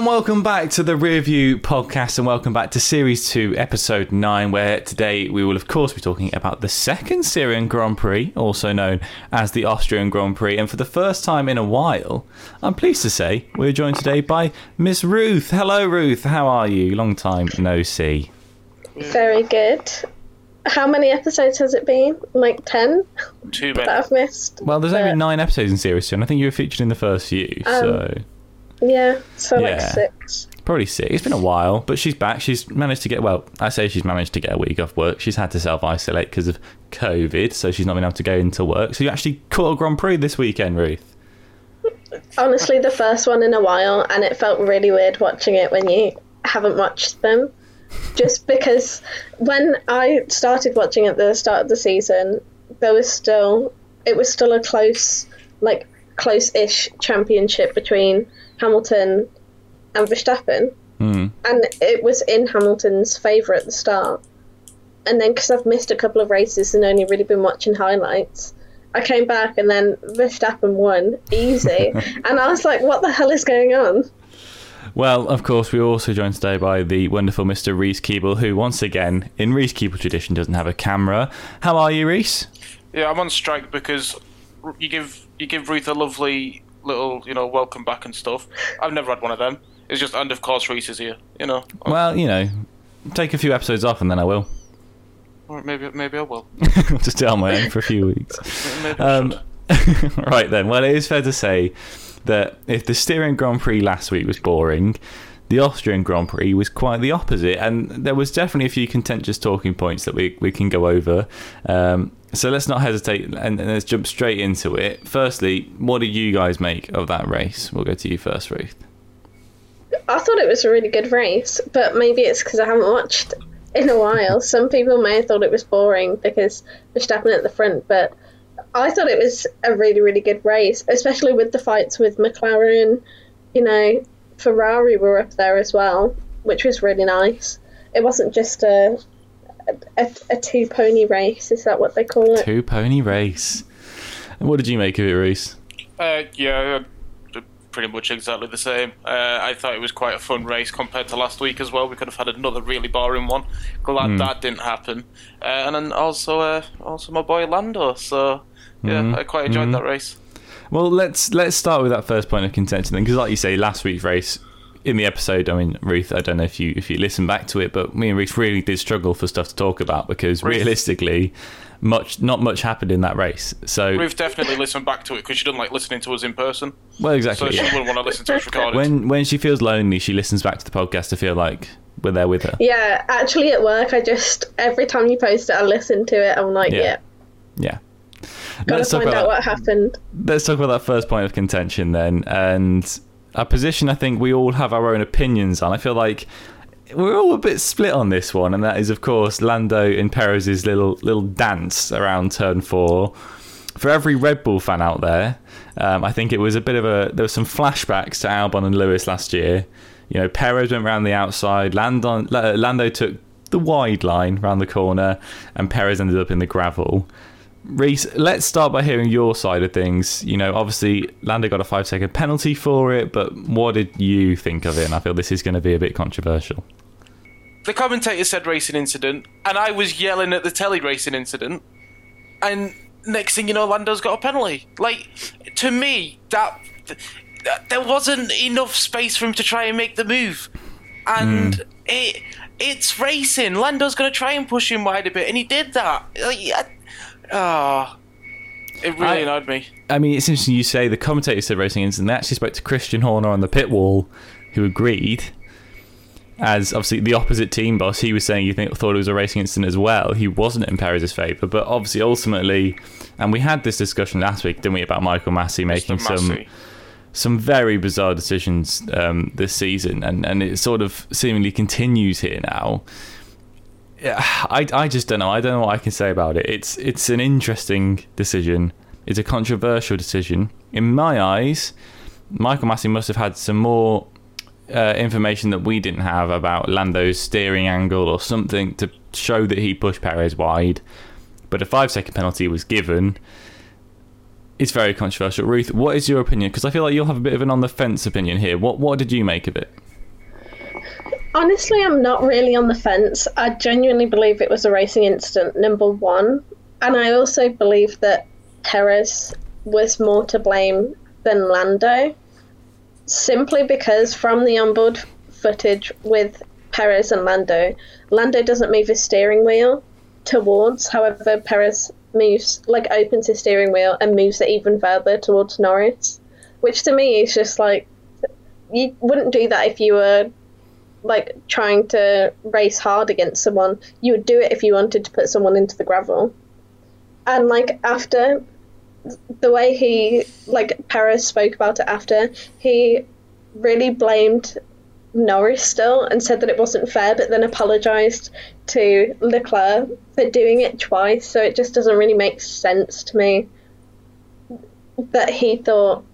and welcome back to the Rearview Podcast, and welcome back to Series 2, Episode 9, where today we will, of course, be talking about the second Syrian Grand Prix, also known as the Austrian Grand Prix. And for the first time in a while, I'm pleased to say we're joined today by Miss Ruth. Hello, Ruth. How are you? Long time no see. Very good. How many episodes has it been? Like 10? Too many. That I've missed. Well, there's only 9 episodes in Series 2, and I think you were featured in the first few, so... Yeah, like 6. Probably 6. It's been a while, but she's back. She's managed to get, well, I say she's managed to get a week off work. She's had to self-isolate because of COVID, so she's not been able to go into work. So you actually caught a Grand Prix this weekend, Ruth? Honestly, the first one in a while, and it felt really weird watching it when you haven't watched them. Just because when I started watching at the start of the season, it was still a close-ish championship between Hamilton and Verstappen, and it was in Hamilton's favour at the start. And then, because I've missed a couple of races and only really been watching highlights, I came back and then Verstappen won easy, and I was like, "What the hell is going on?" Well, of course, we're also joined today by the wonderful Mr. Reese Keeble, who, once again, in Reese Keeble tradition, doesn't have a camera. How are you, Reese? Yeah, I'm on strike because you give Ruth a lovely little, welcome back and stuff. I've never had one of them. It's just, and of course, Reese is here, Well, take a few episodes off and then I will. Or maybe I will. I'll just do it on my own for a few weeks. Maybe right then. Well, it is fair to say that if the Styrian Grand Prix last week was boring, the Austrian Grand Prix was quite the opposite, and there was definitely a few contentious talking points that we can go over. So let's not hesitate and let's jump straight into it. Firstly, what did you guys make of that race? We'll go to you first, Ruth. I thought it was a really good race, but maybe it's because I haven't watched in a while. Some people may have thought it was boring because Verstappen at the front, but I thought it was a really, really good race, especially with the fights with McLaren. Ferrari were up there as well, which was really nice. It wasn't just a two-pony race. Is that what they call it? Two-pony race. And what did you make of it, Reese? Yeah, pretty much exactly the same. I thought it was quite a fun race compared to last week as well. We could have had another really boring one. Glad that didn't happen. And then also my boy Lando. So, yeah, I quite enjoyed that race. Well, let's start with that first point of contention then, because like you say, last week's race, in the episode, I mean, Ruth, I don't know if you listen back to it, but me and Reese really did struggle for stuff to talk about because realistically, not much happened in that race. So Ruth definitely listened back to it because she doesn't like listening to us in person. Well, exactly. So she wouldn't want to listen to us recorded. When she feels lonely, she listens back to the podcast to feel like we're there with her. Yeah, actually at work, I just, every time you post it, I listen to it. I'm like, yeah. Let's find out what happened. Let's talk about that first point of contention then, and a position I think we all have our own opinions on. I feel like we're all a bit split on this one, and that is, of course, Lando and Perez's little dance around turn 4. For every Red Bull fan out there, I think it was a bit of there were some flashbacks to Albon and Lewis last year. Perez went round the outside, Lando took the wide line round the corner, and Perez ended up in the gravel. Reese, let's start by hearing your side of things. Obviously, Lando got a 5-second penalty for it, but what did you think of it? And I feel this is going to be a bit controversial. The commentator said racing incident, and I was yelling at the telly racing incident, and next thing you know, Lando's got a penalty. To me, that there wasn't enough space for him to try and make the move. And it's racing. Lando's going to try and push him wide a bit, and he did that. It really annoyed me. I mean, it's interesting you say the commentator said racing incident. They actually spoke to Christian Horner on the pit wall, who agreed. As obviously the opposite team boss, he was saying thought it was a racing incident as well. He wasn't in Perez's favour, but obviously ultimately, and we had this discussion last week, didn't we, about Michael Massey making some very bizarre decisions this season, and it sort of seemingly continues here now. I just don't know. I don't know what I can say about it. It's an interesting decision. It's a controversial decision. In my eyes, Michael Massey must have had some more information that we didn't have about Lando's steering angle or something to show that he pushed Perez wide. But a 5-second penalty was given. It's very controversial. Ruth, what is your opinion? Because I feel like you'll have a bit of an on-the-fence opinion here. What did you make of it? Honestly, I'm not really on the fence. I genuinely believe it was a racing incident, number one. And I also believe that Perez was more to blame than Lando, simply because from the onboard footage with Perez and Lando, Lando doesn't move his steering wheel towards, however, Perez moves, like, opens his steering wheel and moves it even further towards Norris, which to me is just like, you wouldn't do that if you were like trying to race hard against someone. You would do it if you wanted to put someone into the gravel. And like after the way he, like, Perez spoke about it after, he really blamed Norris still and said that it wasn't fair, but then apologized to Leclerc for doing it twice. So it just doesn't really make sense to me that he thought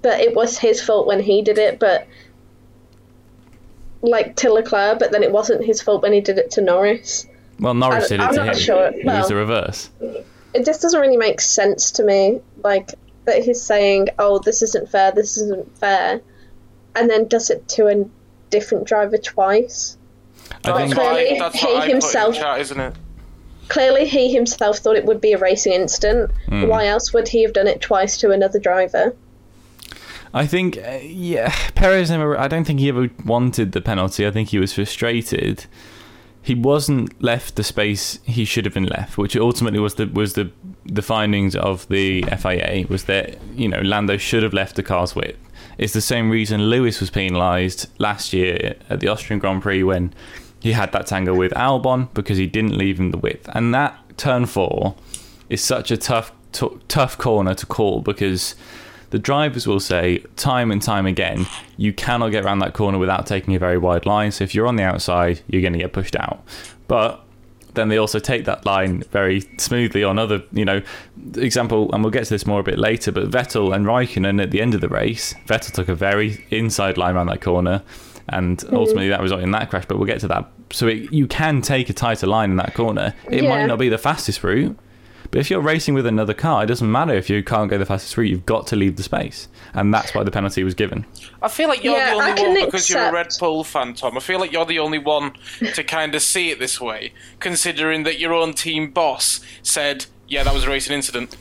that it was his fault when he did it, but like to Leclerc, but then it wasn't his fault when he did it to Norris. Well, Norris did it to him. I'm not sure. He used the reverse. It just doesn't really make sense to me, like, that he's saying, oh, this isn't fair, and then does it to a different driver twice. Clearly he himself thought it would be a racing incident. Why else would he have done it twice to another driver? I think, Perez never. I don't think he ever wanted the penalty. I think he was frustrated. He wasn't left the space he should have been left, which ultimately was the findings of the FIA, was that, you know, Lando should have left the car's width. It's the same reason Lewis was penalised last year at the Austrian Grand Prix when he had that tangle with Albon because he didn't leave him the width. And that turn 4 is such a tough corner to call because the drivers will say time and time again, you cannot get around that corner without taking a very wide line. So if you're on the outside, you're going to get pushed out. But then they also take that line very smoothly on other, you know, example, and we'll get to this more a bit later, but Vettel and Raikkonen at the end of the race, Vettel took a very inside line around that corner, and ultimately that resulted in that crash, but we'll get to that. So you can take a tighter line in that corner. It might not be the fastest route, but if you're racing with another car, it doesn't matter if you can't go the fastest route. You've got to leave the space. And that's why the penalty was given. I feel like you're the only one, because you're a Red Bull fan, Tom. I feel like you're the only one to kind of see it this way, considering that your own team boss said, yeah, that was a racing incident.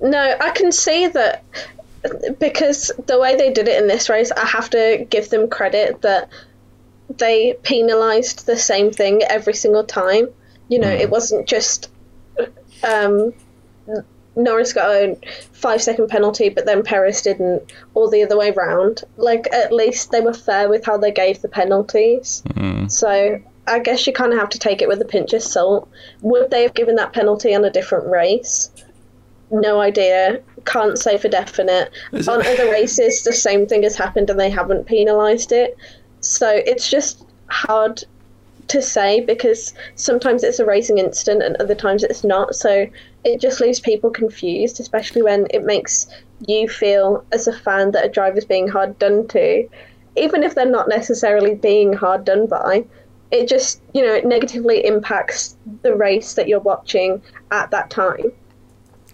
No, I can see that, because the way they did it in this race, I have to give them credit that they penalised the same thing every single time. You know, it wasn't just... Norris got a 5-second penalty, but then Perez didn't, or the other way round. Like, at least they were fair with how they gave the penalties. So I guess you kind of have to take it with a pinch of salt. Would they have given that penalty on a different race? No idea. Can't say for definite. On other races, the same thing has happened and they haven't penalised it. So it's just hard to say, because sometimes it's a racing incident and other times it's not, so it just leaves people confused, especially when it makes you feel as a fan that a driver's being hard done to, even if they're not necessarily being hard done by. It just, you know, it negatively impacts the race that you're watching at that time.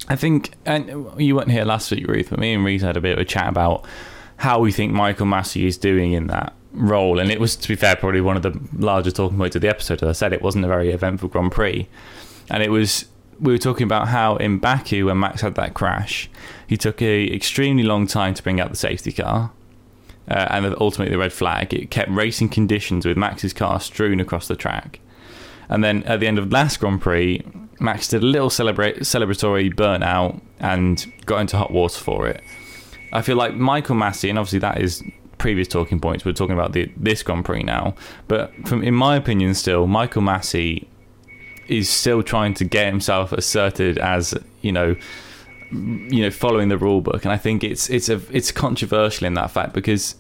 I think, and you weren't here last week, Ruth, but me and Reese had a bit of a chat about how we think Michael Massey is doing in that role, and it was, to be fair, probably one of the larger talking points of the episode. As I said, it wasn't a very eventful Grand Prix, and it was, we were talking about how in Baku, when Max had that crash, he took a extremely long time to bring out the safety car, and ultimately the red flag. It kept racing conditions with Max's car strewn across the track, and then at the end of last Grand Prix, Max did a little celebratory burnout and got into hot water for it. I feel like Michael Massey, and obviously that is previous talking points, we're talking about this Grand Prix now, but in my opinion, still Michael Massey is still trying to get himself asserted as, you know, following the rule book, and I think it's controversial in that fact, because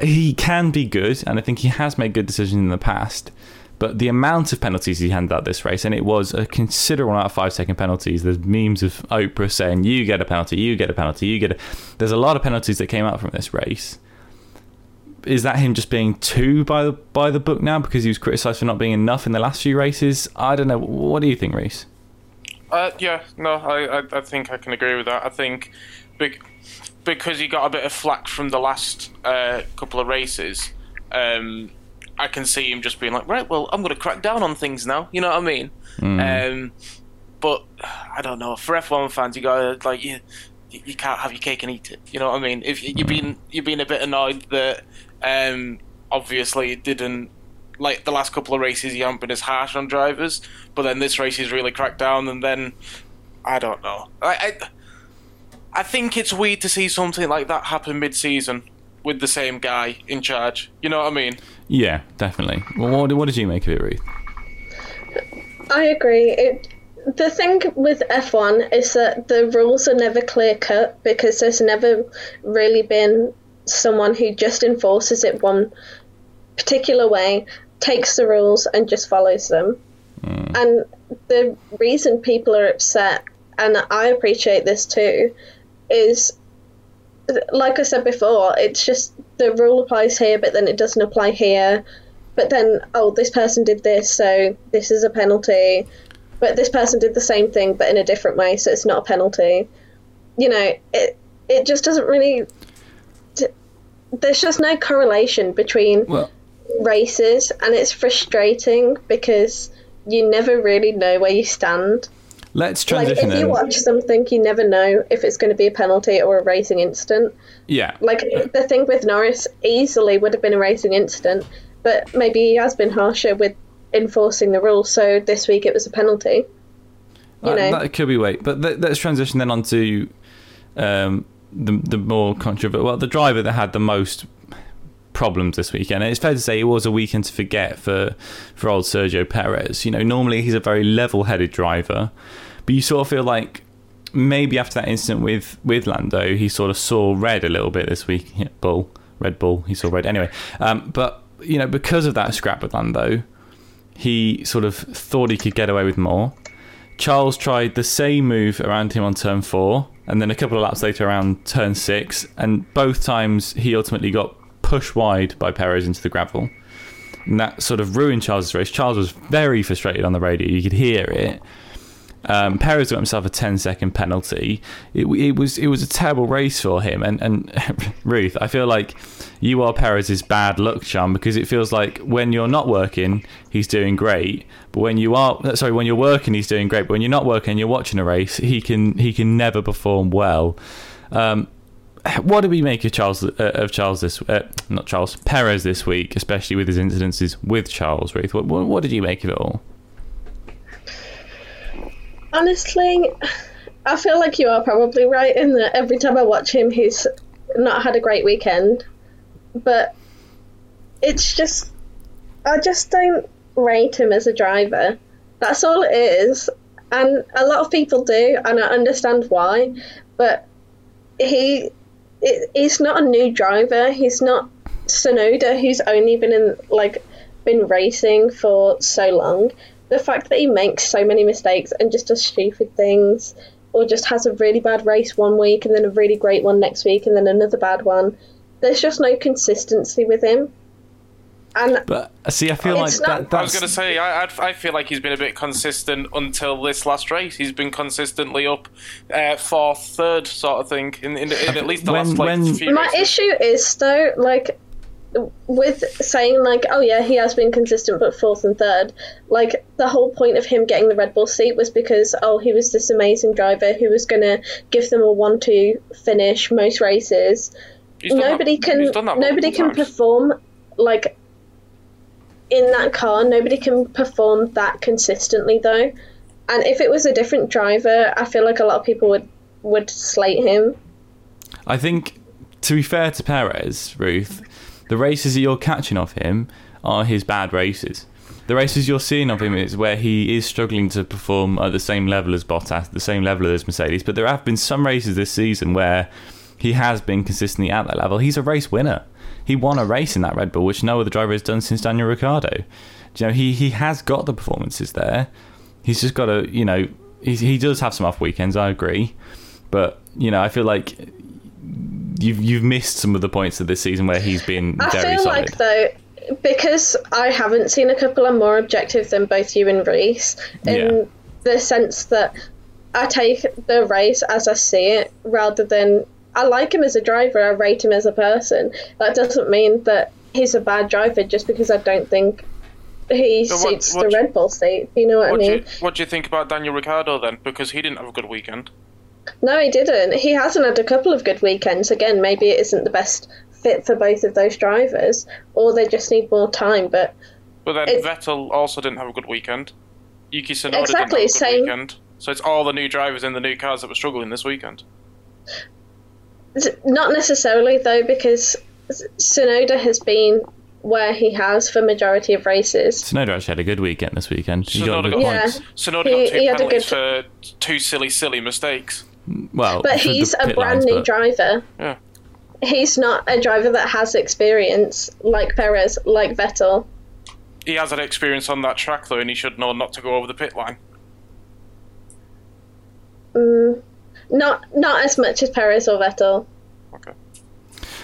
he can be good, and I think he has made good decisions in the past, but the amount of penalties he handed out this race, and it was a considerable amount of 5-second penalties. There's memes of Oprah saying, you get a penalty, you get a penalty, you get a... There's a lot of penalties that came out from this race. Is that him just being too by the book now because he was criticised for not being enough in the last few races? I don't know. What do you think, Reese? I think I can agree with that. I think because he got a bit of flack from the last couple of races, I can see him just being like, right, well, I'm going to crack down on things now. You know what I mean? Mm. But I don't know. For F1 fans, you got to, like, you can't have your cake and eat it. You know what I mean? If you've been a bit annoyed that obviously it didn't, like the last couple of races, you haven't been as harsh on drivers, but then this race is really cracked down, and then I don't know. I think it's weird to see something like that happen mid-season with the same guy in charge. You know what I mean? Yeah, definitely. Well, what did you make of it, Ruth? I agree. The thing with F1 is that the rules are never clear-cut because there's never really been someone who just enforces it one particular way, takes the rules and just follows them. Mm. And the reason people are upset, and I appreciate this too, is, like I said before, it's just the rule applies here, but then it doesn't apply here. But then, oh, this person did this, so this is a penalty. But this person did the same thing, but in a different way, so it's not a penalty. You know, it just doesn't really... There's just no correlation between races, and it's frustrating because you never really know where you stand. Let's transition. Like, if you watch something, you never know if it's going to be a penalty or a racing incident. Yeah. Like, the thing with Norris easily would have been a racing incident, but maybe he has been harsher with enforcing the rules, so this week it was a penalty. That could be weight. But let's transition then onto the more controversial... Well, the driver that had the most problems this weekend. And it's fair to say it was a weekend to forget for old Sergio Perez. You know, normally he's a very level-headed driver, but you sort of feel like maybe after that incident with Lando, he sort of saw red a little bit this week. Yeah, Red Bull, he saw red. Anyway, but, you know, because of that scrap with Lando, he sort of thought he could get away with more. Charles tried the same move around him on turn 4, and then a couple of laps later around turn 6, and both times he ultimately got pushed wide by Perez into the gravel. And that sort of ruined Charles' race. Charles was very frustrated on the radio. You could hear it. Perez got himself a 10-second penalty. It was a terrible race for him. And Ruth, I feel like you are Perez's bad luck charm, because it feels like when you're not working, he's doing great. But when you're working, he's doing great. But when you're not working, you're watching a race, he can never perform well. What do we make of Perez this week, especially with his incidences with Charles? Ruth, what did you make of it all? Honestly, I feel like you are probably right in that every time I watch him, he's not had a great weekend. But it's just, I just don't rate him as a driver. That's all it is. And a lot of people do, and I understand why. But he's not a new driver. He's not Tsunoda, who's only been racing for so long. The fact that he makes so many mistakes and just does stupid things, or just has a really bad race one week and then a really great one next week and then another bad one, there's just no consistency with him. But see, I feel like that's... I was going to say, I feel like he's been a bit consistent until this last race. He's been consistently up fourth, third sort of thing in at least the last few races. My issue is though, like, with saying like, oh yeah, he has been consistent but fourth and third, like the whole point of him getting the Red Bull seat was because, oh, he was this amazing driver who was going to give them a 1-2 finish most races. Nobody can perform like in that car. Nobody can perform that consistently though. And if it was a different driver, I feel like a lot of people would slate him. I think, to be fair to Perez, Ruth, the races that you're catching of him are his bad races. The races you're seeing of him is where he is struggling to perform at the same level as Bottas, the same level as Mercedes. But there have been some races this season where he has been consistently at that level. He's a race winner. He won a race in that Red Bull, which no other driver has done since Daniel Ricciardo. You know, he has got the performances there. He's just got to, you know, he does have some off weekends, I agree. But, you know, I feel like... You've missed some of the points of this season where he's been very solid. I feel like, though, because I haven't seen a couple of more objective than both you and Reese, in the sense that I take the race as I see it rather than I like him as a driver. I rate him as a person. That doesn't mean that he's a bad driver just because I don't think he suits the Red Bull seat. You know what I mean? What do you think about Daniel Ricciardo then? Because he didn't have a good weekend. No, he didn't. He hasn't had a couple of good weekends. Again, maybe it isn't the best fit for both of those drivers, or they just need more time. But then Vettel also didn't have a good weekend. Yuki Tsunoda didn't have a good weekend. So it's all the new drivers in the new cars that were struggling this weekend. Not necessarily, though, because Tsunoda has been where he has for majority of races. Tsunoda actually had a good weekend this weekend. Tsunoda got points. Tsunoda got two penalties for two silly mistakes. Well, but he's a brand new driver. Yeah. He's not a driver that has experience like Perez, like Vettel. He has had experience on that track, though, and he should know not to go over the pit line. Not as much as Perez or Vettel. Okay.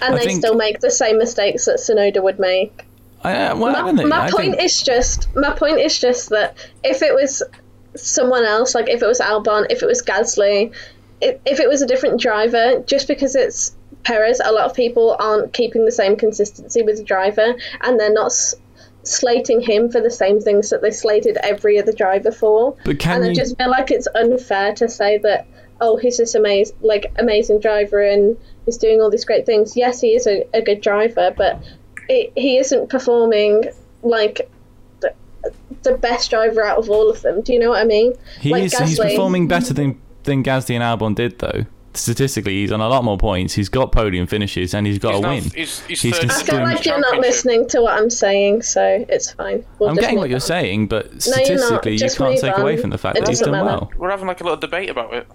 And they still make the same mistakes that Tsunoda would make. My point is just that if it was someone else, like if it was Albon, if it was Gasly, if it was a different driver, just because it's Perez, a lot of people aren't keeping the same consistency with the driver, and they're not slating him for the same things that they slated every other driver for. I just feel like it's unfair to say that, oh, he's this amazing driver and he's doing all these great things. Yes, he is a good driver, but he isn't performing like the best driver out of all of them. Do you know what I mean? He's performing better than Gasly and Albon did, though. Statistically, he's on a lot more points. He's got podium finishes and he's got a win. I feel like you're not listening to what I'm saying, so it's fine. I'm getting what you're saying, but statistically, you can't take away from the fact that he's done well. We're having like a little debate about it.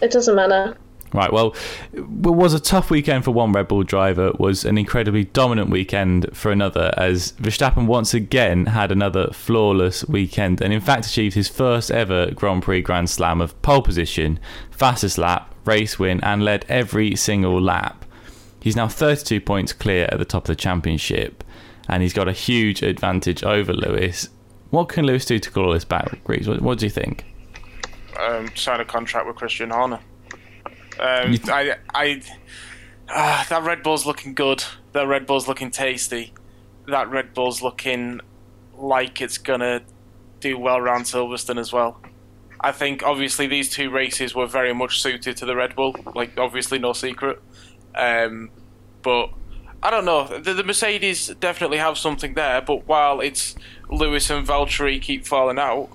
It doesn't matter. Right, well, it was a tough weekend for one Red Bull driver. It was an incredibly dominant weekend for another, as Verstappen once again had another flawless weekend and in fact achieved his first ever Grand Prix Grand Slam of pole position, fastest lap, race win, and led every single lap. He's now 32 points clear at the top of the championship and he's got a huge advantage over Lewis. What can Lewis do to claw this back, Reece? What do you think? Sign a contract with Christian Horner. That Red Bull's looking good. That Red Bull's looking tasty. That Red Bull's looking like it's gonna do well round Silverstone as well. I think obviously these two races were very much suited to the Red Bull. Like obviously, no secret. But I don't know. The Mercedes definitely have something there. But while it's Lewis and Valtteri keep falling out,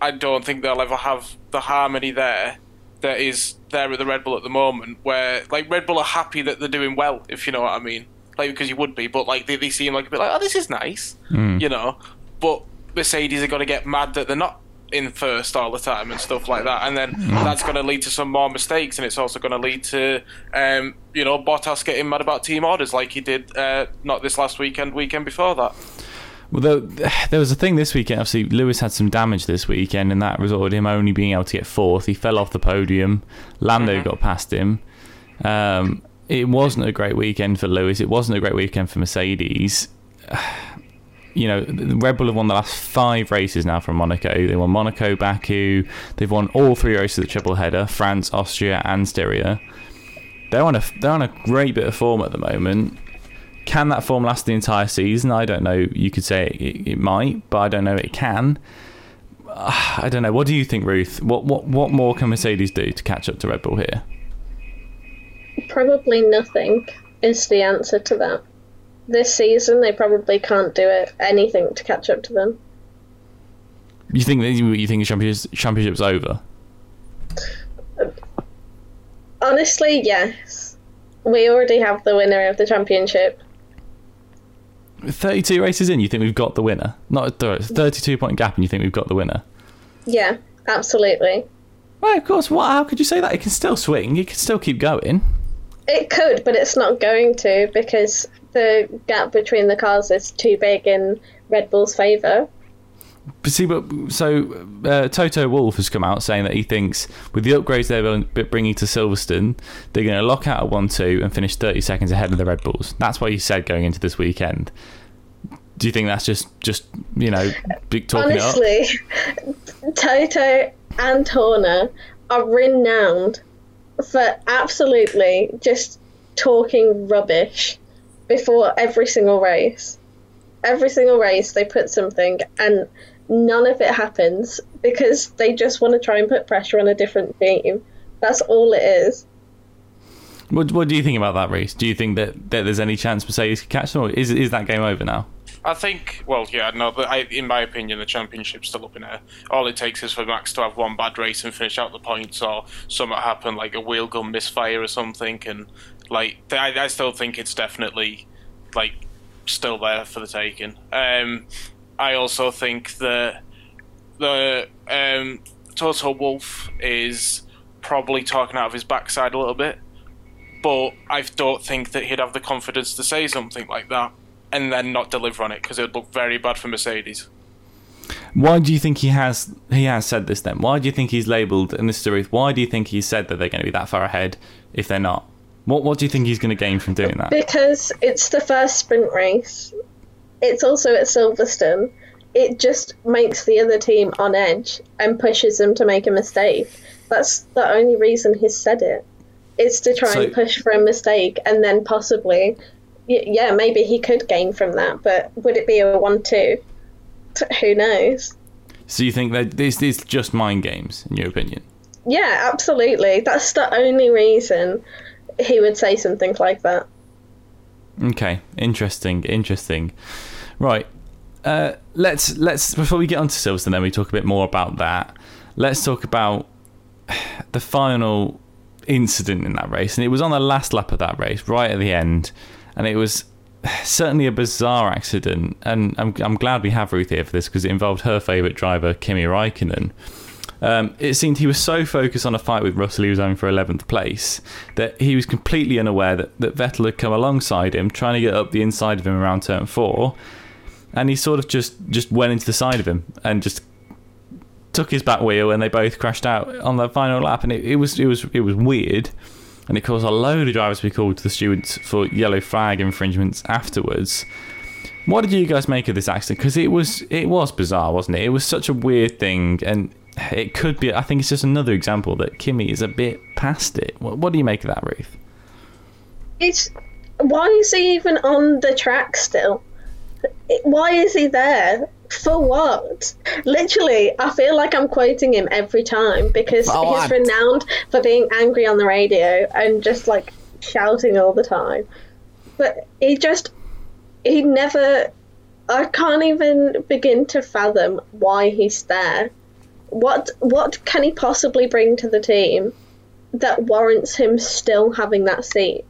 I don't think they'll ever have the harmony there that is there with the Red Bull at the moment, where like Red Bull are happy that they're doing well, if you know what I mean, like because you would be, but like they seem like a bit like, oh, this is nice, you know. But Mercedes are going to get mad that they're not in first all the time and stuff like that, and then that's going to lead to some more mistakes, and it's also going to lead to Bottas getting mad about team orders like he did not this last weekend before that. Well, there was a thing this weekend. Obviously, Lewis had some damage this weekend, and that resulted in him only being able to get fourth. He fell off the podium. Lando got past him. It wasn't a great weekend for Lewis. It wasn't a great weekend for Mercedes. You know, Red Bull have won the last 5 races now from Monaco. They won Monaco, Baku. They've won all 3 races of the triple header: France, Austria, and Styria. They're on a great bit of form at the moment. Can that form last the entire season? I don't know. You could say it might, but I don't know it can. I don't know. What do you think, Ruth? What more can Mercedes do to catch up to Red Bull here? Probably nothing is the answer to that. This season, they probably can't do anything to catch up to them. You think the championship's over? Honestly, yes. We already have the winner of the championship. 32 races in, you think we've got the winner? Not a 32 point gap, and you think we've got the winner? Yeah, absolutely. Well, of course. How could you say that? It can still swing. It can still keep going. It could, but it's not going to, because the gap between the cars is too big in Red Bull's favour. So Toto Wolff has come out saying that he thinks with the upgrades they're bringing to Silverstone, they're going to lock out a 1-2 and finish 30 seconds ahead of the Red Bulls. That's what he said going into this weekend. Do you think that's just big talking? Honestly, Toto and Horner are renowned for absolutely just talking rubbish before every single race. Every single race they put something and none of it happens because they just want to try and put pressure on a different team. That's all it is. What do you think about that race? Do you think that there's any chance Mercedes could catch them, or is that game over now? I think, well, yeah, no, but in my opinion, the championship's still up in air. All it takes is for Max to have one bad race and finish out the points, or something happen, like a wheel gun misfire or something, and, like, I still think it's definitely, like, still there for the taking. I also think that the Toto Wolff is probably talking out of his backside a little bit, but I don't think that he'd have the confidence to say something like that and then not deliver on it, because it would look very bad for Mercedes. Why do you think he has said this then? Why do you think he's labelled, and this is Ruth, why do you think he said that they're going to be that far ahead if they're not? What do you think he's going to gain from doing that? Because it's the first sprint race. It's also at Silverstone. It just makes the other team on edge and pushes them to make a mistake. That's the only reason he's said it. It's to try and push for a mistake and then possibly... Yeah, maybe he could gain from that, but would it be a 1-2? Who knows? So you think that this is just mind games, in your opinion? Yeah, absolutely. That's the only reason he would say something like that. Okay, interesting. Right, let's before we get on to Silverstone, then we talk a bit more about that. Let's talk about the final incident in that race, and it was on the last lap of that race, right at the end. And it was certainly a bizarre accident, and I'm glad we have Ruth here for this because it involved her favourite driver, Kimi Raikkonen. It seemed he was so focused on a fight with Russell, he was aiming for 11th place, that he was completely unaware that Vettel had come alongside him, trying to get up the inside of him around turn 4, and he sort of just went into the side of him and just took his back wheel, and they both crashed out on the final lap, and it was weird. And it caused a load of drivers to be called to the stewards for yellow flag infringements afterwards. What did you guys make of this accident? Because it was bizarre, wasn't it? It was such a weird thing, and it could be... I think it's just another example that Kimi is a bit past it. What do you make of that, Ruth? Why is he even on the track still? Why is he there? For what? Literally, I feel like I'm quoting him every time because he's renowned for being angry on the radio and just like shouting all the time. But I can't even begin to fathom why he's there. What can he possibly bring to the team that warrants him still having that seat?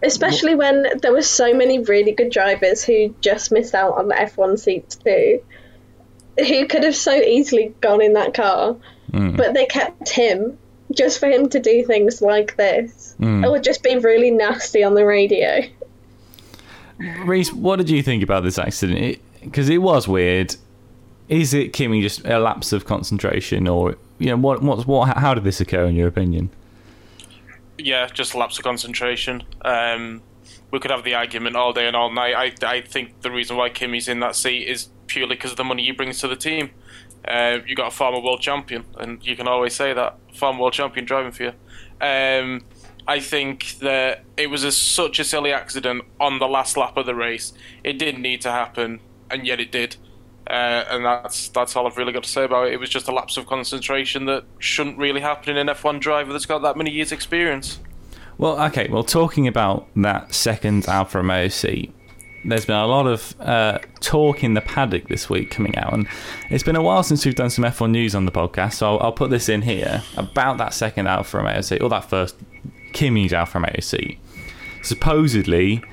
Especially when there were so many really good drivers who just missed out on the F1 seats too, who could have so easily gone in that car, but they kept him just for him to do things like this. It would just be really nasty on the radio. Reese, what did you think about this accident? Because it was weird. Is it Kimi just a lapse of concentration, or how did this occur in your opinion? Yeah, just a lapse of concentration. We could have the argument all day and all night. I think the reason why Kimi's in that seat is purely because of the money he brings to the team. You got a former world champion, and you can always say that. Former world champion driving for you. I think that it was such a silly accident on the last lap of the race. It didn't need to happen, and yet it did. And that's all I've really got to say about it. It was just a lapse of concentration that shouldn't really happen in an F1 driver that's got that many years' experience. Well, okay. Well, talking about that second Alfa Romeo seat, there's been a lot of talk in the paddock this week coming out, and it's been a while since we've done some F1 news on the podcast, so I'll put this in here about that second Alfa Romeo seat, or that first Kimi's Alfa Romeo seat. Supposedly...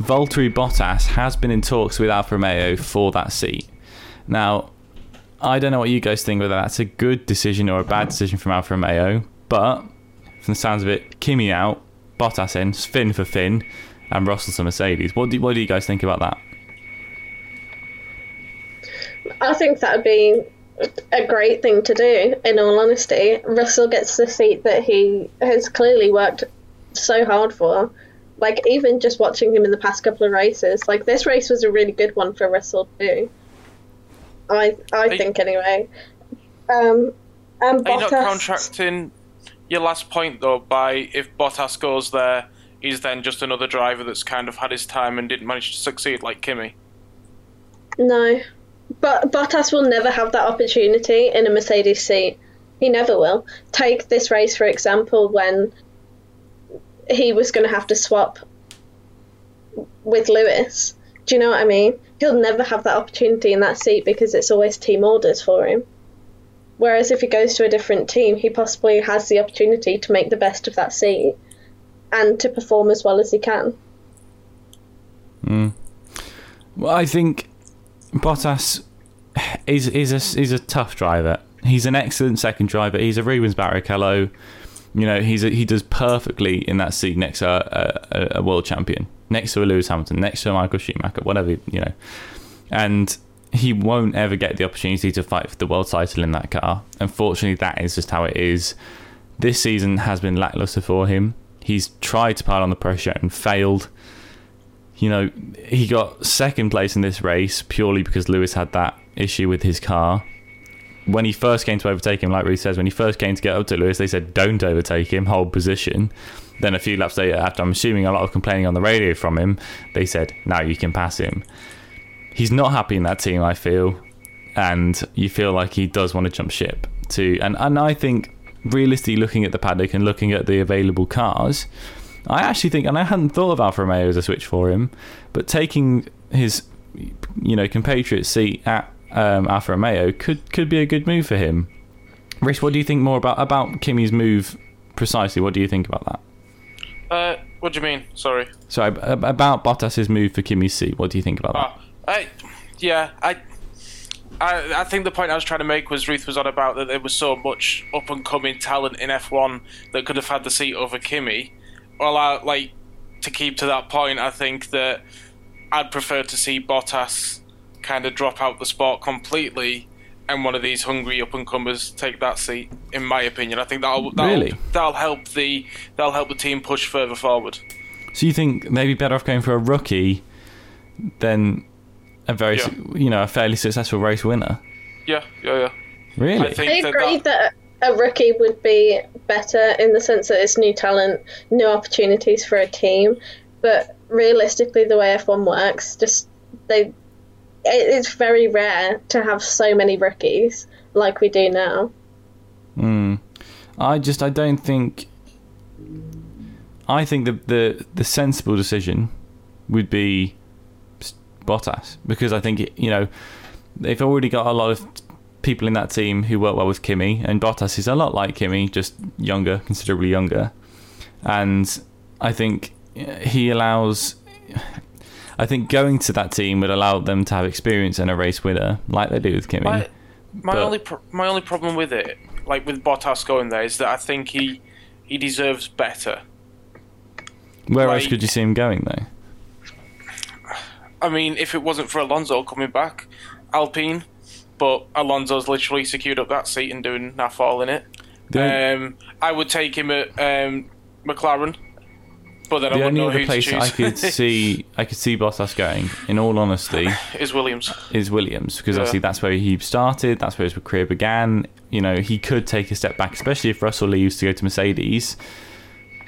Valtteri Bottas has been in talks with Alfa Romeo for that seat. Now, I don't know what you guys think, whether that's a good decision or a bad decision from Alfa Romeo, but from the sounds of it, Kimi out, Bottas in, Finn for Finn, and Russell to Mercedes. What do you guys think about that? I think that would be a great thing to do, in all honesty. Russell gets the seat that he has clearly worked so hard for. Like, even just watching him in the past couple of races, like, this race was a really good one for Russell too. I think anyway. Are Bottas, you not contracting? your last point, though, by if Bottas goes there, he's then just another driver that's kind of had his time and didn't manage to succeed like Kimi? No. But Bottas will never have that opportunity in a Mercedes seat. He never will. Take this race, for example, when he was going to have to swap with Lewis. Do you know what I mean? He'll never have that opportunity in that seat because it's always team orders for him. Whereas if he goes to a different team, he possibly has the opportunity to make the best of that seat and to perform as well as he can. Mm. Well, I think Bottas is a tough driver. He's an excellent second driver. He's a Rubens Barrichello. You know, he does perfectly in that seat next to a world champion, next to a Lewis Hamilton, next to a Michael Schumacher, whatever, you know. And he won't ever get the opportunity to fight for the world title in that car. Unfortunately, that is just how it is. This season has been lackluster for him. He's tried to pile on the pressure and failed. You know, he got second place in this race purely because Lewis had that issue with his car. When he first came to overtake him, like Reece says, when he first came to get up to Lewis, they said, don't overtake him, hold position. Then a few laps later, after I'm assuming a lot of complaining on the radio from him, they said, now you can pass him. He's not happy in that team, I feel. And you feel like he does want to jump ship too. And I think, realistically, looking at the paddock and looking at the available cars, I actually think, and I hadn't thought of Alfa Romeo as a switch for him, but taking his, you know, compatriot seat at Alfa Romeo could be a good move for him. Rich, what do you think more about Kimi's move precisely? What do you think about that? What do you mean? Sorry, about Bottas's move for Kimi's seat. What do you think about that? I think the point I was trying to make was Ruth was on about that there was so much up and coming talent in F1 that could have had the seat over Kimi. Well, to keep to that point, I think that I'd prefer to see Bottas kind of drop out the sport completely and one of these hungry up-and-comers take that seat, in my opinion. I think that'll help the team push further forward. So you think maybe better off going for a rookie than a fairly successful race winner? Yeah. Really? I agree that a rookie would be better in the sense that it's new talent, new opportunities for a team. But realistically, the way F1 works, it's very rare to have so many rookies like we do now. Mm. I think the sensible decision would be Bottas, because I think, you know, they've already got a lot of people in that team who work well with Kimi, and Bottas is a lot like Kimi, just younger, considerably younger. And I think going to that team would allow them to have experience and a race winner like they do with Kimi. My only problem with it, like with Bottas going there, is that I think he deserves better. Where else could you see him going though? I mean, if it wasn't for Alonso coming back, Alpine. But Alonso's literally secured up that seat and doing naff all in it. I would take him at McLaren, but then I wouldn't know who to choose. The only other place I could see Bottas going, in all honesty, is Williams. Because obviously that's where he started, that's where his career began. You know, he could take a step back, especially if Russell leaves to go to Mercedes.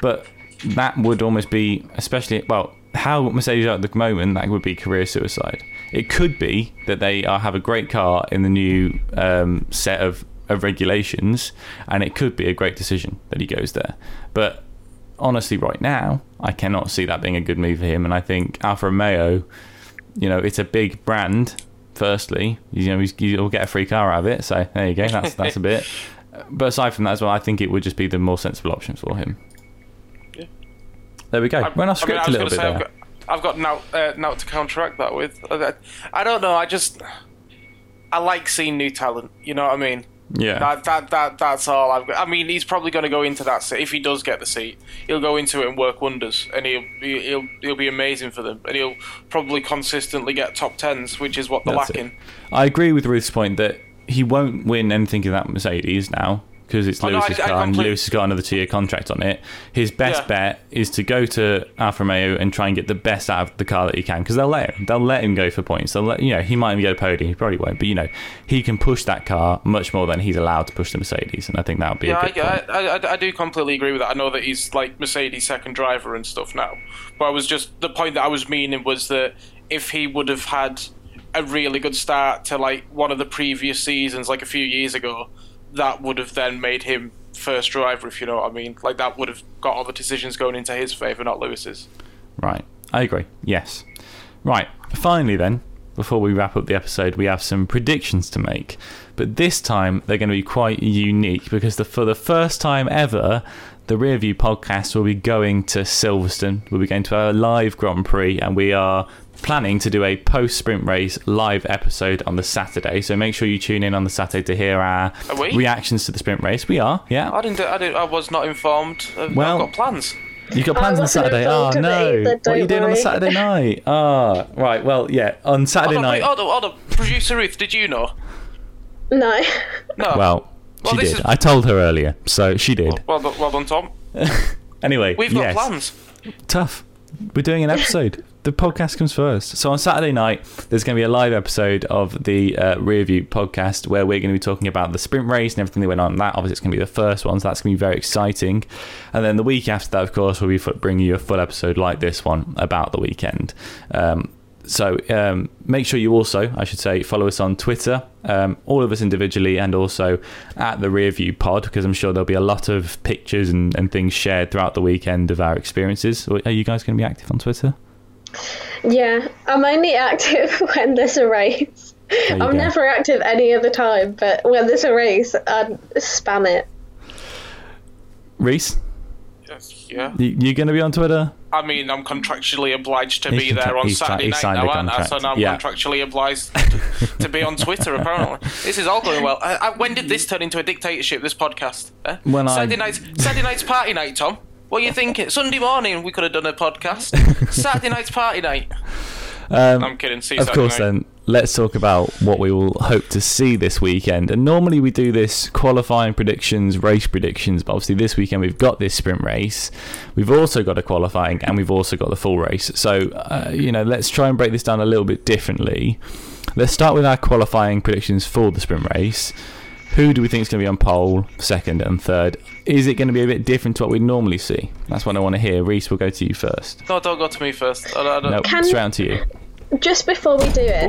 But that would almost be, especially, well, how Mercedes are at the moment, that would be career suicide. It could be that they have a great car in the new set of regulations, and it could be a great decision that he goes there. But honestly, right now, I cannot see that being a good move for him. And I think Alfa Romeo, you know, it's a big brand. Firstly, you know, you'll get a free car out of it. So there you go. That's a bit. But aside from that as well, I think it would just be the more sensible option for him. There we go. We're off script a little bit there. I've got now to counteract that with. I don't know. I like seeing new talent. You know what I mean? Yeah. That's all I've got. I mean, he's probably going to go into that seat. If he does get the seat, he'll go into it and work wonders, and he'll be amazing for them, and he'll probably consistently get top tens, which is what they're lacking. I agree with Ruth's point that he won't win anything in that Mercedes now. because it's Lewis's car and Lewis has got another two-year contract on it. His best bet is to go to Alfa Romeo and try and get the best out of the car that he can, because they'll let him go for points. They'll let, he might even go to podium. He probably won't, but he can push that car much more than he's allowed to push the Mercedes, and I think that would be a good point. I do completely agree with that. I know that he's like Mercedes' second driver and stuff now, but the point that I was meaning was that if he would have had a really good start to like one of the previous seasons, like a few years ago, that would have then made him first driver, if you know what I mean. Like, that would have got all the decisions going into his favour, not Lewis's. Right. I agree. Yes. Right. Finally, then, before we wrap up the episode, we have some predictions to make. But this time, they're going to be quite unique, because for the first time ever, the Rearview podcast will be going to Silverstone. We'll be going to our live Grand Prix, and we are planning to do a post-sprint race live episode on the Saturday, so make sure you tune in on the Saturday to hear our reactions to the sprint race. We are, yeah. I was not informed. Well, I've got plans. You've got plans on Saturday? Oh, no. What are you doing on the Saturday night? Oh, right, well, yeah, on Saturday night... Hold on. Producer Ruth, did you know? No. Well, she did. I told her earlier, so she did. Well done, Tom. Anyway, we've got plans. Tough. We're doing an episode. The podcast comes first. So on Saturday night, there's going to be a live episode of the Rearview podcast where we're going to be talking about the sprint race and everything that went on. That obviously it's going to be the first one, so that's going to be very exciting. And then the week after that, of course, we'll be bringing you a full episode like this one about the weekend. So make sure you also, I should say, follow us on Twitter, all of us individually, and also at the Rearview Pod, because I'm sure there'll be a lot of pictures and things shared throughout the weekend of our experiences. Are you guys going to be active on Twitter? Yeah, I'm only active when there's a race. I'm never active any other time, but when there's a race, I spam it. Reese? Yes, yeah. You going to be on Twitter? I mean, I'm contractually obliged to be there on Saturday night now, aren't I? So now I'm contractually obliged to be on Twitter, apparently. This is all going well. When did this turn into a dictatorship, this podcast? Eh? Saturday night's party night, Tom. What are you thinking? Sunday morning, we could have done a podcast. Saturday night's party night. I'm kidding. See you Saturday night. Of course, then. Let's talk about what we will hope to see this weekend. And normally we do this qualifying predictions, race predictions, but obviously this weekend we've got this sprint race, we've also got a qualifying, and we've also got the full race. So, let's try and break this down a little bit differently. Let's start with our qualifying predictions for the sprint race. Who do we think is going to be on pole, second and third? Is it going to be a bit different to what we'd normally see? That's what I want to hear. Reese, we'll go to you first. No, don't go to me first. No, it's round to you. Just before we do it,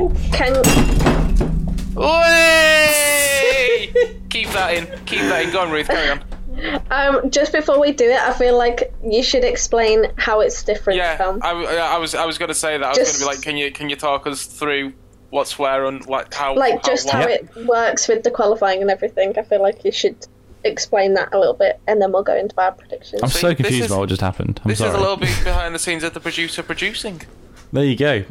Keep that in. Go on, Ruth. Carry on. Just before we do it, I feel like you should explain how it's different. Yeah, from... I was going to say that. I was going to be like, can you talk us through what's where and like how? Like just how it works with the qualifying and everything. I feel like you should explain that a little bit, and then we'll go into our predictions. I'm so confused by what just happened. This is a little bit behind the scenes of the producer producing. There you go.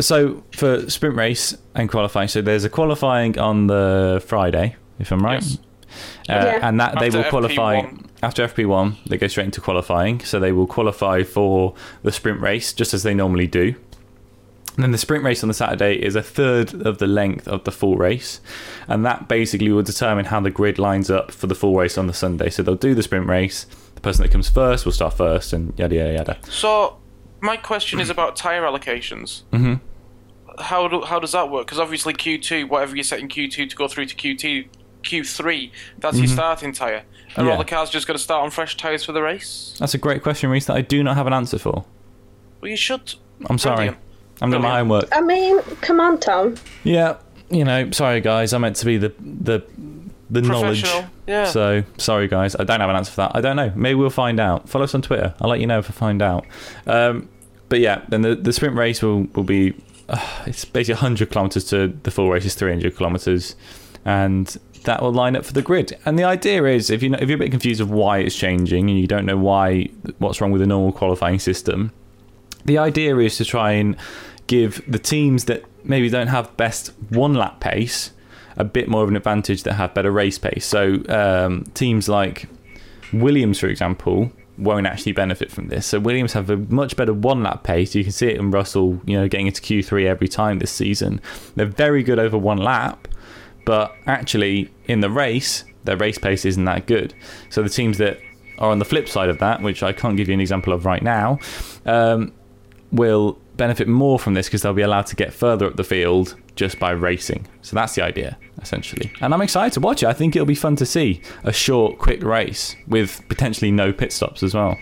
So for sprint race and qualifying, so there's a qualifying on the Friday, if I'm right. Yes. And that after they will qualify FP1. After FP1, they go straight into qualifying. So they will qualify for the sprint race, just as they normally do. And then the sprint race on the Saturday is a third of the length of the full race. And that basically will determine how the grid lines up for the full race on the Sunday. So they'll do the sprint race. The person that comes first will start first, and yada, yada, yada. So... my question is about tyre allocations. Mm-hmm. How does that work? Because obviously Q2, whatever you set in Q2 to go through to Q3, that's your starting tyre. Are all the cars just going to start on fresh tyres for the race? That's a great question, Reese, that I do not have an answer for. Well, you should. I'm sorry. Brilliant. I'm doing my homework. I mean, come on, Tom. Yeah, sorry, guys. I meant to be the knowledge. Yeah. So, sorry guys, I don't have an answer for that. I don't know. Maybe we'll find out. Follow us on Twitter. I'll let you know if I find out. But yeah, then the sprint race will be... it's basically 100 kilometres to the full race is 300 kilometres. And that will line up for the grid. And the idea is, if you're a bit confused of why it's changing and you don't know what's wrong with the normal qualifying system, the idea is to try and give the teams that maybe don't have best one-lap pace... a bit more of an advantage that have better race pace. So teams like Williams, for example, won't actually benefit from this. So Williams have a much better one-lap pace. You can see it in Russell, getting into Q3 every time this season. They're very good over one lap, but actually in the race, their race pace isn't that good. So the teams that are on the flip side of that, which I can't give you an example of right now, will benefit more from this because they'll be allowed to get further up the field just by racing. So that's the idea, essentially. And I'm excited to watch it. I think it'll be fun to see a short, quick race with potentially no pit stops as well.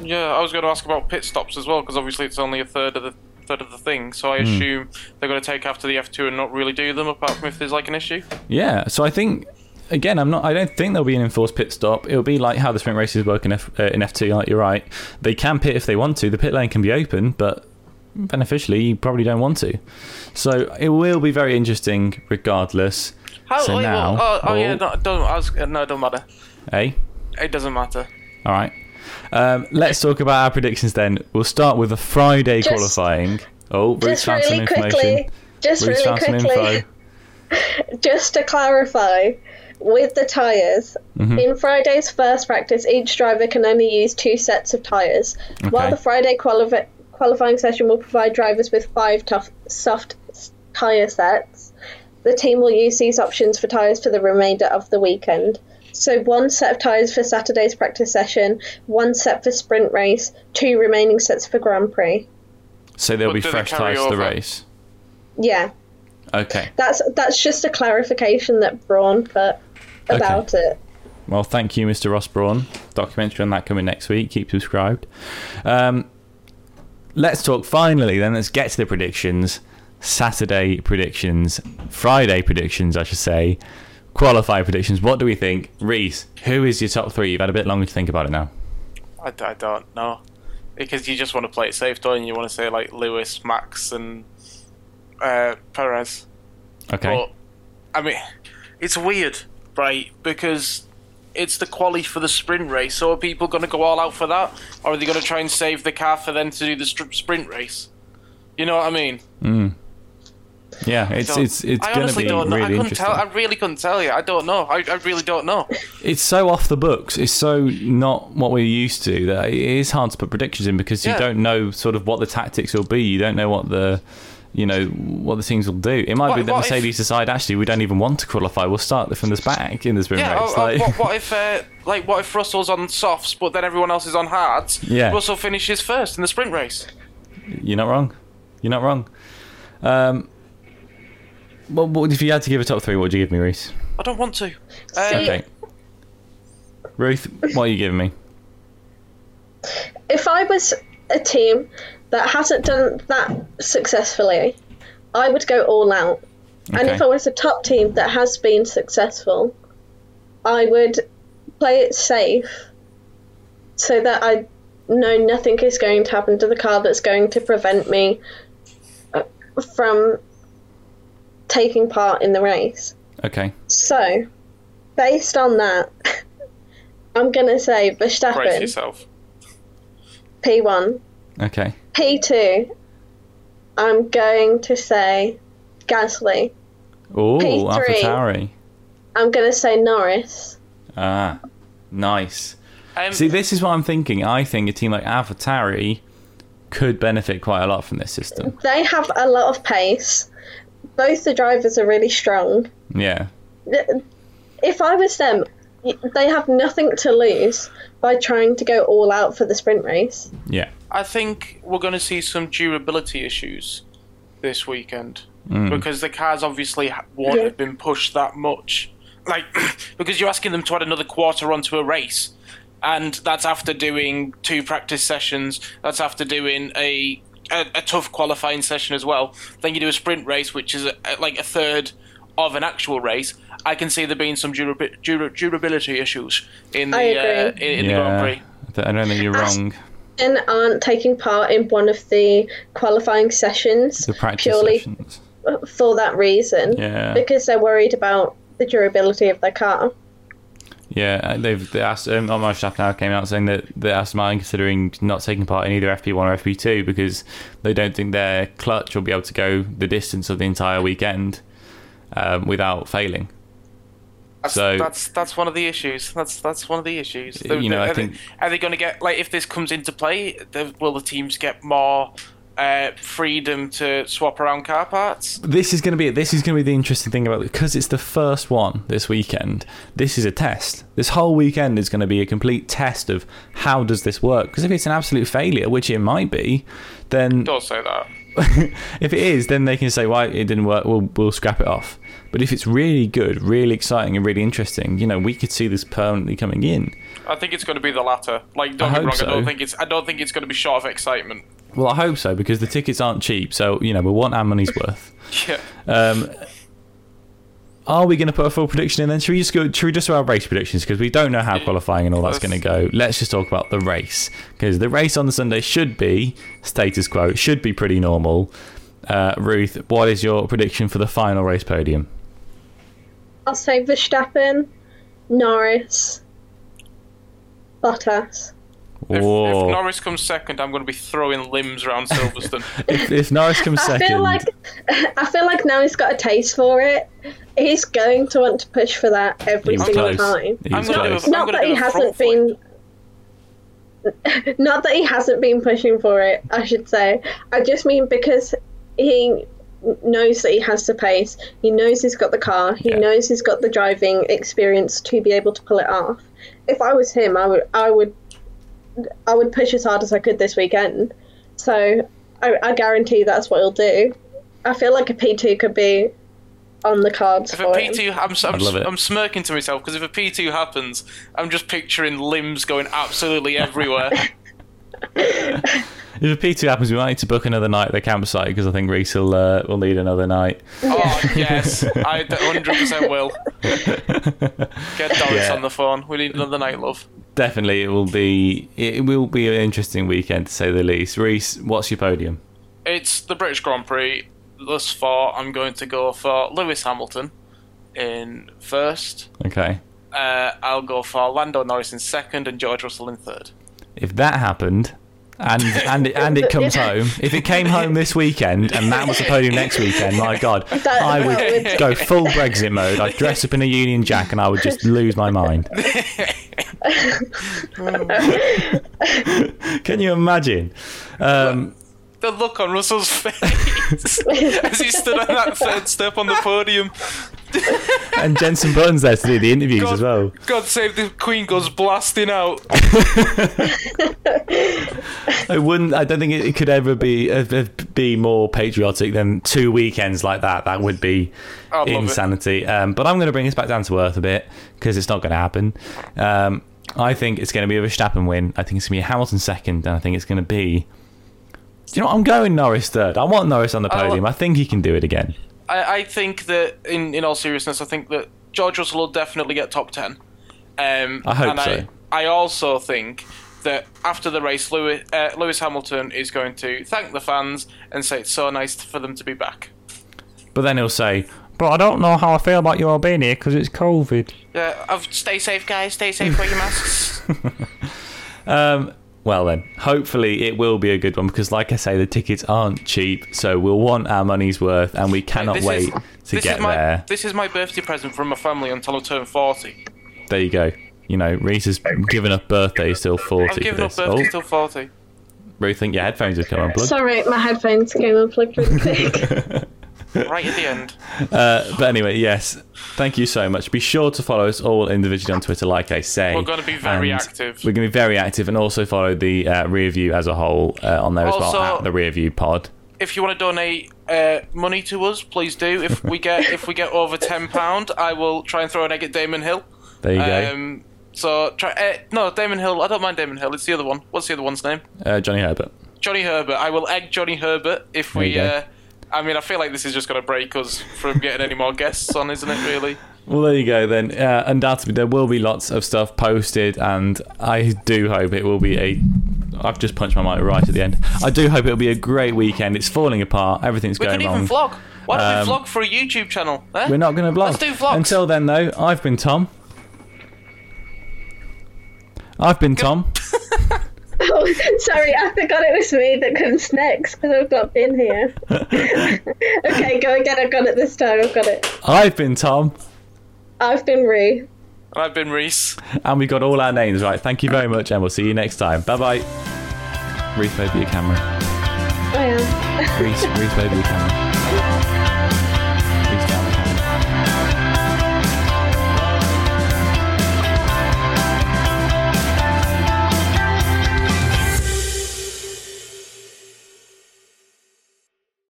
Yeah, I was going to ask about pit stops as well, because obviously it's only a third of the thing, so I assume they're going to take after the F2 and not really do them, apart from if there's like an issue. Yeah, so I think, again, I don't think there'll be an enforced pit stop. It'll be like how the sprint races work in F2, like you're right. They can pit if they want to. The pit lane can be open, but beneficially, you probably don't want to. So it will be very interesting regardless. It doesn't matter. Eh? It doesn't matter. All right. Let's talk about our predictions then. We'll start with the Friday qualifying. Just to clarify, with the tyres, in Friday's first practice, each driver can only use 2 sets of tyres. Okay. While the Friday qualifying session will provide drivers with 5 soft tyre sets, the team will use these options for tyres for the remainder of the weekend. So 1 set of tyres for Saturday's practice session, 1 set for sprint race, 2 remaining sets for Grand Prix. So there'll be fresh tyres for the race? Yeah. Okay. That's just a clarification that Brawn put about it. Well, thank you, Mr. Ross Brawn. Documentary on that coming next week. Keep subscribed. Let's talk finally then. Let's get to the predictions. Saturday predictions. Friday predictions, I should say. Qualify predictions. What do we think? Reese, who is your top 3? You've had a bit longer to think about it now. I don't know. Because you just want to play it safe, don't you? You want to say like Lewis, Max and Perez. Okay. But, I mean, it's weird, right? Because it's the quali for the sprint race. So are people going to go all out for that? Or are they going to try and save the car for them to do the sprint race? You know what I mean? Mm. Yeah, it's going to be really interesting. I really couldn't tell you. I don't know. I really don't know. It's so off the books. It's so not what we're used to that it is hard to put predictions in because you don't know sort of what the tactics will be. You don't know what the teams will do. It might be that Mercedes decide actually we don't even want to qualify. We'll start from the back in the sprint race. What if Russell's on softs but then everyone else is on hards? Yeah. Russell finishes first in the sprint race. You're not wrong. Well, if you had to give a top 3, what would you give me, Reese? I don't want to. Okay. Ruth, what are you giving me? If I was a team that hasn't done that successfully, I would go all out. Okay. And if I was a top team that has been successful, I would play it safe so that I know nothing is going to happen to the car that's going to prevent me from taking part in the race. Okay. So, based on that, I'm going to say Verstappen. Brace yourself. P1. Okay. P2, I'm going to say Gasly. Ooh, AlphaTauri. I'm going to say Norris. Ah, nice. See, this is what I'm thinking. I think a team like AlphaTauri could benefit quite a lot from this system. They have a lot of pace. Both the drivers are really strong. Yeah. If I was them, they have nothing to lose by trying to go all out for the sprint race. Yeah. I think we're going to see some durability issues this weekend because the cars obviously won't have been pushed that much. Like, because you're asking them to add another quarter onto a race, and that's after doing 2 practice sessions, that's after doing a tough qualifying session as well. Then you do a sprint race, which is like a third of an actual race. I can see there being some durability issues in the Grand Prix. I don't think you're wrong. And aren't taking part in one of the qualifying sessions purely for that reason, because they're worried about the durability of their car. Yeah, they asked. Max Verstappen came out saying that they asked Aston Martin considering not taking part in either FP1 or FP2 because they don't think their clutch will be able to go the distance of the entire weekend without failing. That's one of the issues. That's one of the issues. Are they going to get, like, if this comes into play, will the teams get more freedom to swap around car parts. This is going to be the interesting thing about it, because it's the first one this weekend. This is a test. This whole weekend is going to be a complete test of how does this work, because if it's an absolute failure, which it might be, then don't say that. If it is, then they can say, well, it didn't work, we'll scrap it off. But if it's really good, really exciting and really interesting, you know, we could see this permanently coming in. I think it's going to be the latter. Like, don't get me wrong, so. I don't think it's going to be short of excitement. Well, I hope so, because the tickets aren't cheap, so, you know, we want our money's worth. Yeah. Are we going to put a full prediction in then? Should we just do our race predictions? Because we don't know how qualifying and all that's going to go. Let's just talk about the race. Because the race on the Sunday should be, status quo, it should be pretty normal. Ruth, what is your prediction for the final race podium? I'll say Verstappen, Norris, Bottas. If Norris comes second, I'm going to be throwing limbs around Silverstone. if Norris comes second... I feel like now he's got a taste for it. He's going to want to push for that every single time. Not that he hasn't been pushing for it, I should say. I just mean because he knows that he has the pace. He knows he's got the car. He knows he's got the driving experience to be able to pull it off. If I was him, I would push as hard as I could this weekend. So I guarantee that's what he'll do. I feel like a P2 could be on the cards for him. I'm smirking to myself, because if a P2 happens, I'm just picturing limbs going absolutely everywhere. If a P2 happens, we might need to book another night at the campsite, because I think Reese will need another night. Oh, yes. I 100% will. Get Doris on the phone. We need another night, love. Definitely. It will be an interesting weekend, to say the least. Reese, what's your podium? It's the British Grand Prix. Thus far, I'm going to go for Lewis Hamilton in first. Okay. I'll go for Lando Norris in second and George Russell in third. If that happened... and it comes home. If it came home this weekend and that was the podium next weekend, my God, I would go full Brexit mode. I'd dress up in a Union Jack and I would just lose my mind. Can you imagine? The look on Russell's face as he stood on that third step on the podium. And Jenson Button's there to do the interviews as well. God save the Queen goes blasting out. I don't think it could ever be more patriotic than two weekends like that. That would be insanity. But I'm going to bring this back down to earth a bit, because it's not going to happen. I think it's going to be a Verstappen win. I think it's going to be a Hamilton second, and I think it's going to be... Do you know what? I'm going Norris third. I want Norris on the podium. I think he can do it again. I think that, in all seriousness, I think that George Russell will definitely get top 10. I hope so. I also think that after the race, Lewis Hamilton is going to thank the fans and say it's so nice for them to be back. But then he'll say, but I don't know how I feel about you all being here because it's COVID. Yeah, stay safe, guys. Stay safe. Wear your masks. Well then, hopefully it will be a good one, because like I say, the tickets aren't cheap, so we'll want our money's worth, and we cannot wait to get there. This is my birthday present from my family until I turn 40. There you go. You know, Reese has given up birthdays till 40. I'm giving up birthdays till 40. Ruth, I think your headphones have come unplugged. Sorry, my headphones came unplugged really quick. Right at the end. But anyway, yes, thank you so much. Be sure to follow us all individually on Twitter, like I say. We're going to be very active. We're going to be very active, and also follow the Rearview as a whole on there also, as well, at the Rearview Pod. If you want to donate money to us, please do. If we get over £10, I will try and throw an egg at Damon Hill. There you go. So try Damon Hill. I don't mind Damon Hill. It's the other one. What's the other one's name? Johnny Herbert. Johnny Herbert. I will egg Johnny Herbert if we. I mean, I feel like this is just going to break us from getting any more guests on, isn't it, really? Well, there you go, then. Undoubtedly, there will be lots of stuff posted, and I do hope it will be a... I've just punched my mic right at the end. I do hope it'll be a great weekend. It's falling apart. Everything's going wrong. We can even vlog. Why don't we vlog for a YouTube channel? Eh? We're not going to vlog. Let's do vlogs. Until then, though, I've been Tom. Oh, sorry, I forgot it was me that comes next, because I've not been here. Okay, go again. I've got it this time. I've got it. I've been Tom. I've been Ree. And I've been Reese. And we got all our names right. Thank you very much, and we'll see you next time. Bye bye. Reese, maybe your camera. I am. Reese, maybe you can.